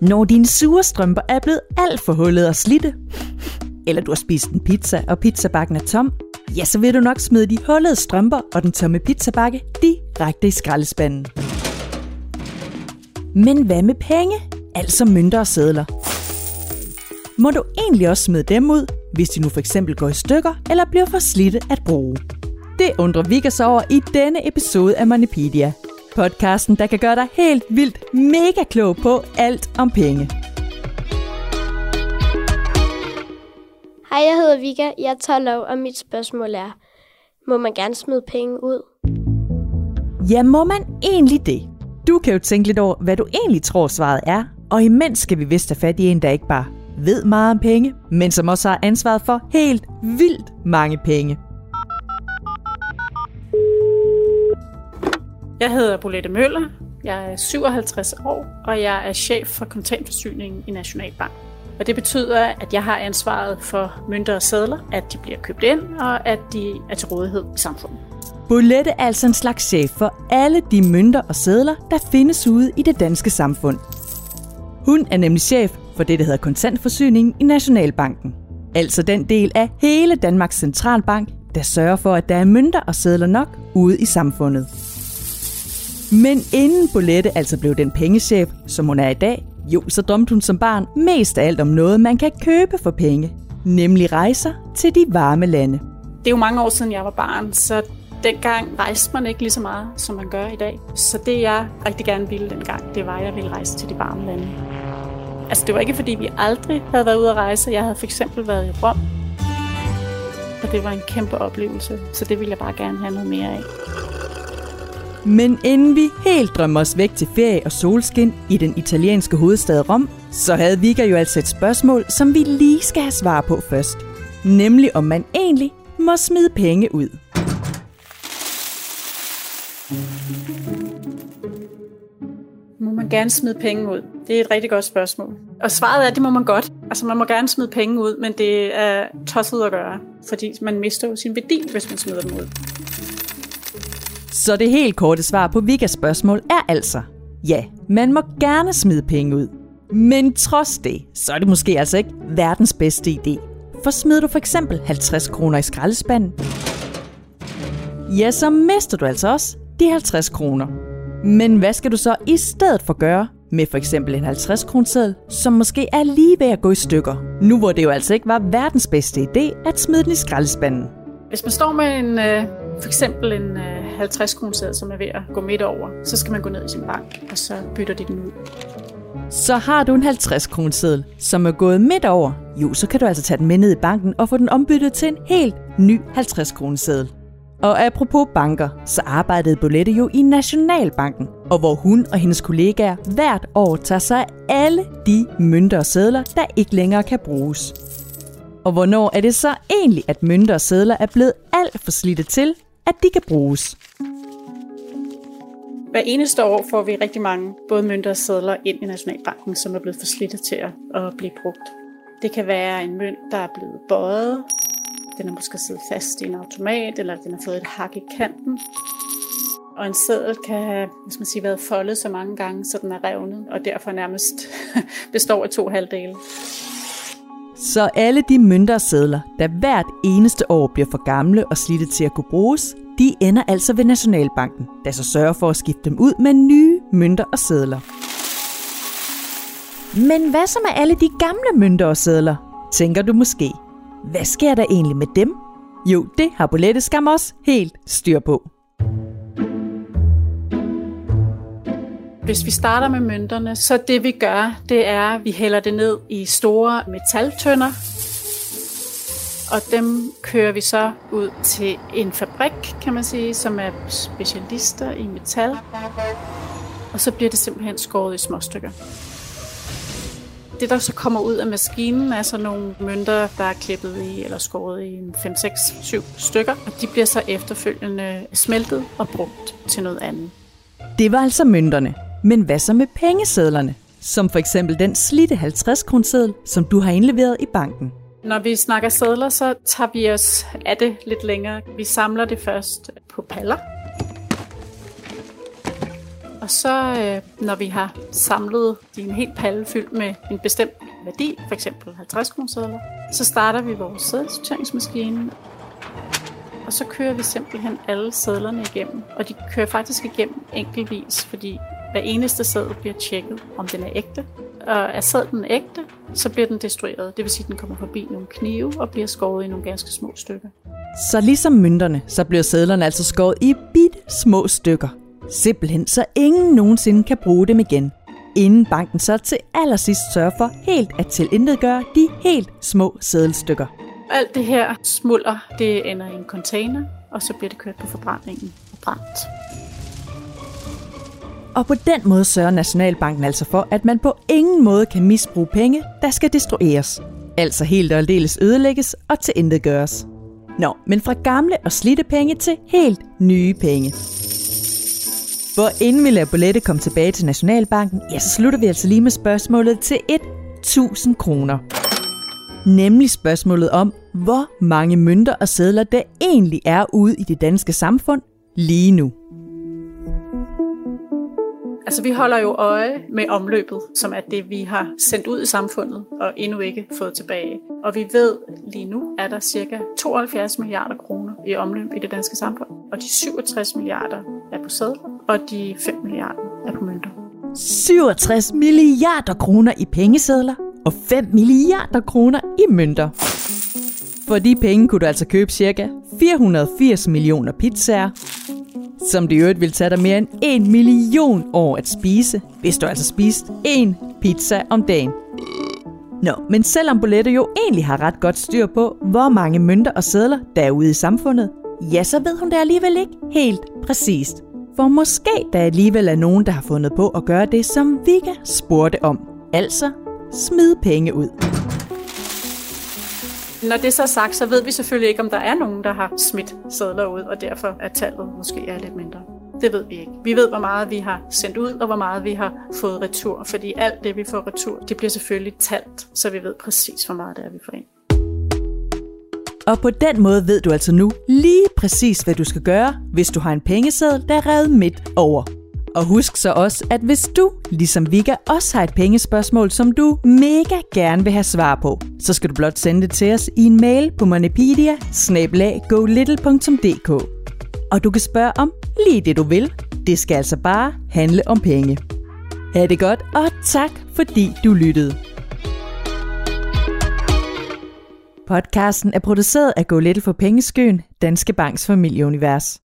Når dine sure strømper er blevet alt for hullet og slidte, eller du har spist en pizza, og pizzabakken er tom, ja, så vil du nok smide de hullede strømper og den tomme pizzabakke direkte i skraldespanden. Men hvad med penge? Altså mønter og sedler. Må du egentlig også smide dem ud, hvis de nu for eksempel går i stykker eller bliver for slidte at bruge? Det undrer Vigga sig over i denne episode af Manipedia. Podcasten, der kan gøre dig helt vildt mega klog på alt om penge. Hej, jeg hedder Vigga, jeg er 12 år, og mit spørgsmål er, må man gerne smide penge ud? Ja, må man egentlig det? Du kan jo tænke lidt over, hvad du egentlig tror svaret er, og imens skal vi vist have fat i en, der ikke bare ved meget om penge, men som også har ansvaret for helt vildt mange penge. Jeg hedder Bolette Møller, jeg er 57 år, og jeg er chef for kontantforsyningen i Nationalbanken. Og det betyder, at jeg har ansvaret for mønter og sedler, at de bliver købt ind, og at de er til rådighed i samfundet. Bolette er altså en slags chef for alle de mønter og sedler, der findes ude i det danske samfund. Hun er nemlig chef for det, der hedder kontantforsyningen i Nationalbanken. Altså den del af hele Danmarks Centralbank, der sørger for, at der er mønter og sedler nok ude i samfundet. Men inden Bolette altså blev den pengechef, som hun er i dag, jo, så drømte hun som barn mest af alt om noget, man kan købe for penge. Nemlig rejser til de varme lande. Det er jo mange år siden, jeg var barn, så dengang rejste man ikke lige så meget, som man gør i dag. Så det, jeg rigtig gerne ville dengang, det var, at jeg ville rejse til de varme lande. Altså, det var ikke, fordi vi aldrig havde været ude at rejse. Jeg havde for eksempel været i Rom, og det var en kæmpe oplevelse. Så det ville jeg bare gerne have noget mere af. Men inden vi helt drømmer os væk til ferie og solskin i den italienske hovedstad Rom, så havde Vigga jo altså et spørgsmål, som vi lige skal have svar på først. Nemlig om man egentlig må smide penge ud. Må man gerne smide penge ud? Det er et rigtig godt spørgsmål. Og svaret er, at det må man godt. Altså man må gerne smide penge ud, men det er tosset at gøre. Fordi man mister jo sin værdi, hvis man smider dem ud. Så det helt korte svar på Viggas spørgsmål er altså, ja, man må gerne smide penge ud. Men trods det, så er det måske altså ikke verdens bedste idé. For smider du for eksempel 50 kroner i skraldespanden, ja, så mister du altså også de 50 kroner. Men hvad skal du så i stedet for gøre med for eksempel en 50-kroneseddel, som måske er lige ved at gå i stykker? Nu hvor det jo altså ikke var verdens bedste idé at smide den i skraldespanden. Hvis man står med en... For eksempel en 50-kroneseddel, som er ved at gå midt over, så skal man gå ned i sin bank, og så bytter de den ud. Så har du en 50-kroneseddel, som er gået midt over, jo, så kan du altså tage den med ned i banken og få den ombyttet til en helt ny 50-kroneseddel. Og apropos banker, så arbejdede Bolette jo i Nationalbanken, og hvor hun og hendes kollegaer hvert år tager sig af alle de mønter og sedler, der ikke længere kan bruges. Og hvornår er det så egentlig, at mønter og sedler er blevet alt for slidte til, at de kan bruges? Hver eneste år får vi rigtig mange både mønter og sedler ind i Nationalbanken, som er blevet for slidte til at blive brugt. Det kan være en mønt, der er blevet bøjet. Den er måske siddet fast i en automat, eller den har fået et hak i kanten. Og en seddel kan have, hvis man siger, været foldet så mange gange, så den er revnet, og derfor nærmest består af to halvdele. Så alle de mønter og sedler, der hvert eneste år bliver for gamle og slidte til at kunne bruges, de ender altså ved Nationalbanken, der så sørger for at skifte dem ud med nye mønter og sedler. Men hvad så med alle de gamle mønter og sedler, tænker du måske? Hvad sker der egentlig med dem? Jo, det har Bolette skam også helt styr på. Hvis vi starter med mønterne, så det vi gør, det er, at vi hælder det ned i store metaltønder. Og dem kører vi så ud til en fabrik, kan man sige, som er specialister i metal. Og så bliver det simpelthen skåret i små stykker. Det, der så kommer ud af maskinen, er så nogle mønter, der er klippet i eller skåret i 5, 6, 7 stykker. Og de bliver så efterfølgende smeltet og brugt til noget andet. Det var altså mønterne. Men hvad så med pengesedlerne? Som for eksempel den slidte 50-kroneseddel, som du har indleveret i banken. Når vi snakker sedler, så tager vi os af det lidt længere. Vi samler det først på paller. Og Og så når vi har samlet en hel palle fyldt med en bestemt værdi, f.eks. 50 kroner, så starter vi vores seddelsorteringsmaskine. Og så kører vi simpelthen alle sedlerne igennem. Og de kører faktisk igennem enkeltvis, fordi hver eneste seddel bliver tjekket, om den er ægte. Og er sedlen ægte, så bliver den destrueret. Det vil sige, at den kommer forbi nogle knive og bliver skåret i nogle ganske små stykker. Så ligesom mønterne, så bliver sedlerne altså skåret i bitte små stykker. Simpelthen så ingen nogensinde kan bruge dem igen. Inden banken så til allersidst sørger for helt at tilintetgøre de helt små seddelstykker. Alt det her smulder, det ender i en container, og så bliver det kørt på forbrændingen og brændt. Og på den måde sørger Nationalbanken altså for, at man på ingen måde kan misbruge penge, der skal destrueres. Altså helt og aldeles ødelægges og tilintetgøres. Nå, men fra gamle og slidte penge til helt nye penge. For inden vi lader Bolette komme tilbage til Nationalbanken, ja, så slutter vi altså lige med spørgsmålet til 1.000 kroner. Nemlig spørgsmålet om, hvor mange mønter og sedler der egentlig er ude i det danske samfund lige nu. Altså vi holder jo øje med omløbet, som er det, vi har sendt ud i samfundet og endnu ikke fået tilbage. Og vi ved lige nu, at der cirka 72 milliarder kroner i omløb i det danske samfund. Og de 67 milliarder er på sedler, og de 5 milliarder er på mønter. 67 milliarder kroner i pengesedler og 5 milliarder kroner i mønter. For de penge kunne du altså købe cirka 480 millioner pizzaer, som det i øvrigt ville tage dig mere end 1 million år at spise, hvis du altså spiste 1 pizza om dagen. Nå, men selvom Bolette jo egentlig har ret godt styr på, hvor mange mønter og sedler der er ude i samfundet, ja, så ved hun det alligevel ikke helt præcist. For måske der alligevel er nogen, der har fundet på at gøre det, som Vigga spurgte om. Altså, smide penge ud. Når det så er sagt, så ved vi selvfølgelig ikke, om der er nogen, der har smidt sedler ud, og derfor er tallet måske er lidt mindre. Det ved vi ikke. Vi ved, hvor meget vi har sendt ud, og hvor meget vi har fået retur, fordi alt det, vi får retur, det bliver selvfølgelig talt, så vi ved præcis, hvor meget det er, vi får ind. Og på den måde ved du altså nu lige præcis, hvad du skal gøre, hvis du har en pengeseddel, der er revet midt over. Og husk så også, at hvis du, ligesom Vigga, også har et pengespørgsmål, som du mega gerne vil have svar på, så skal du blot sende det til os i en mail på monepedia@golittle.dk. Og du kan spørge om lige det, du vil. Det skal altså bare handle om penge. Ha' det godt, og tak fordi du lyttede. Podcasten er produceret af Go Little for Pengeskøen, Danske Banks familieunivers.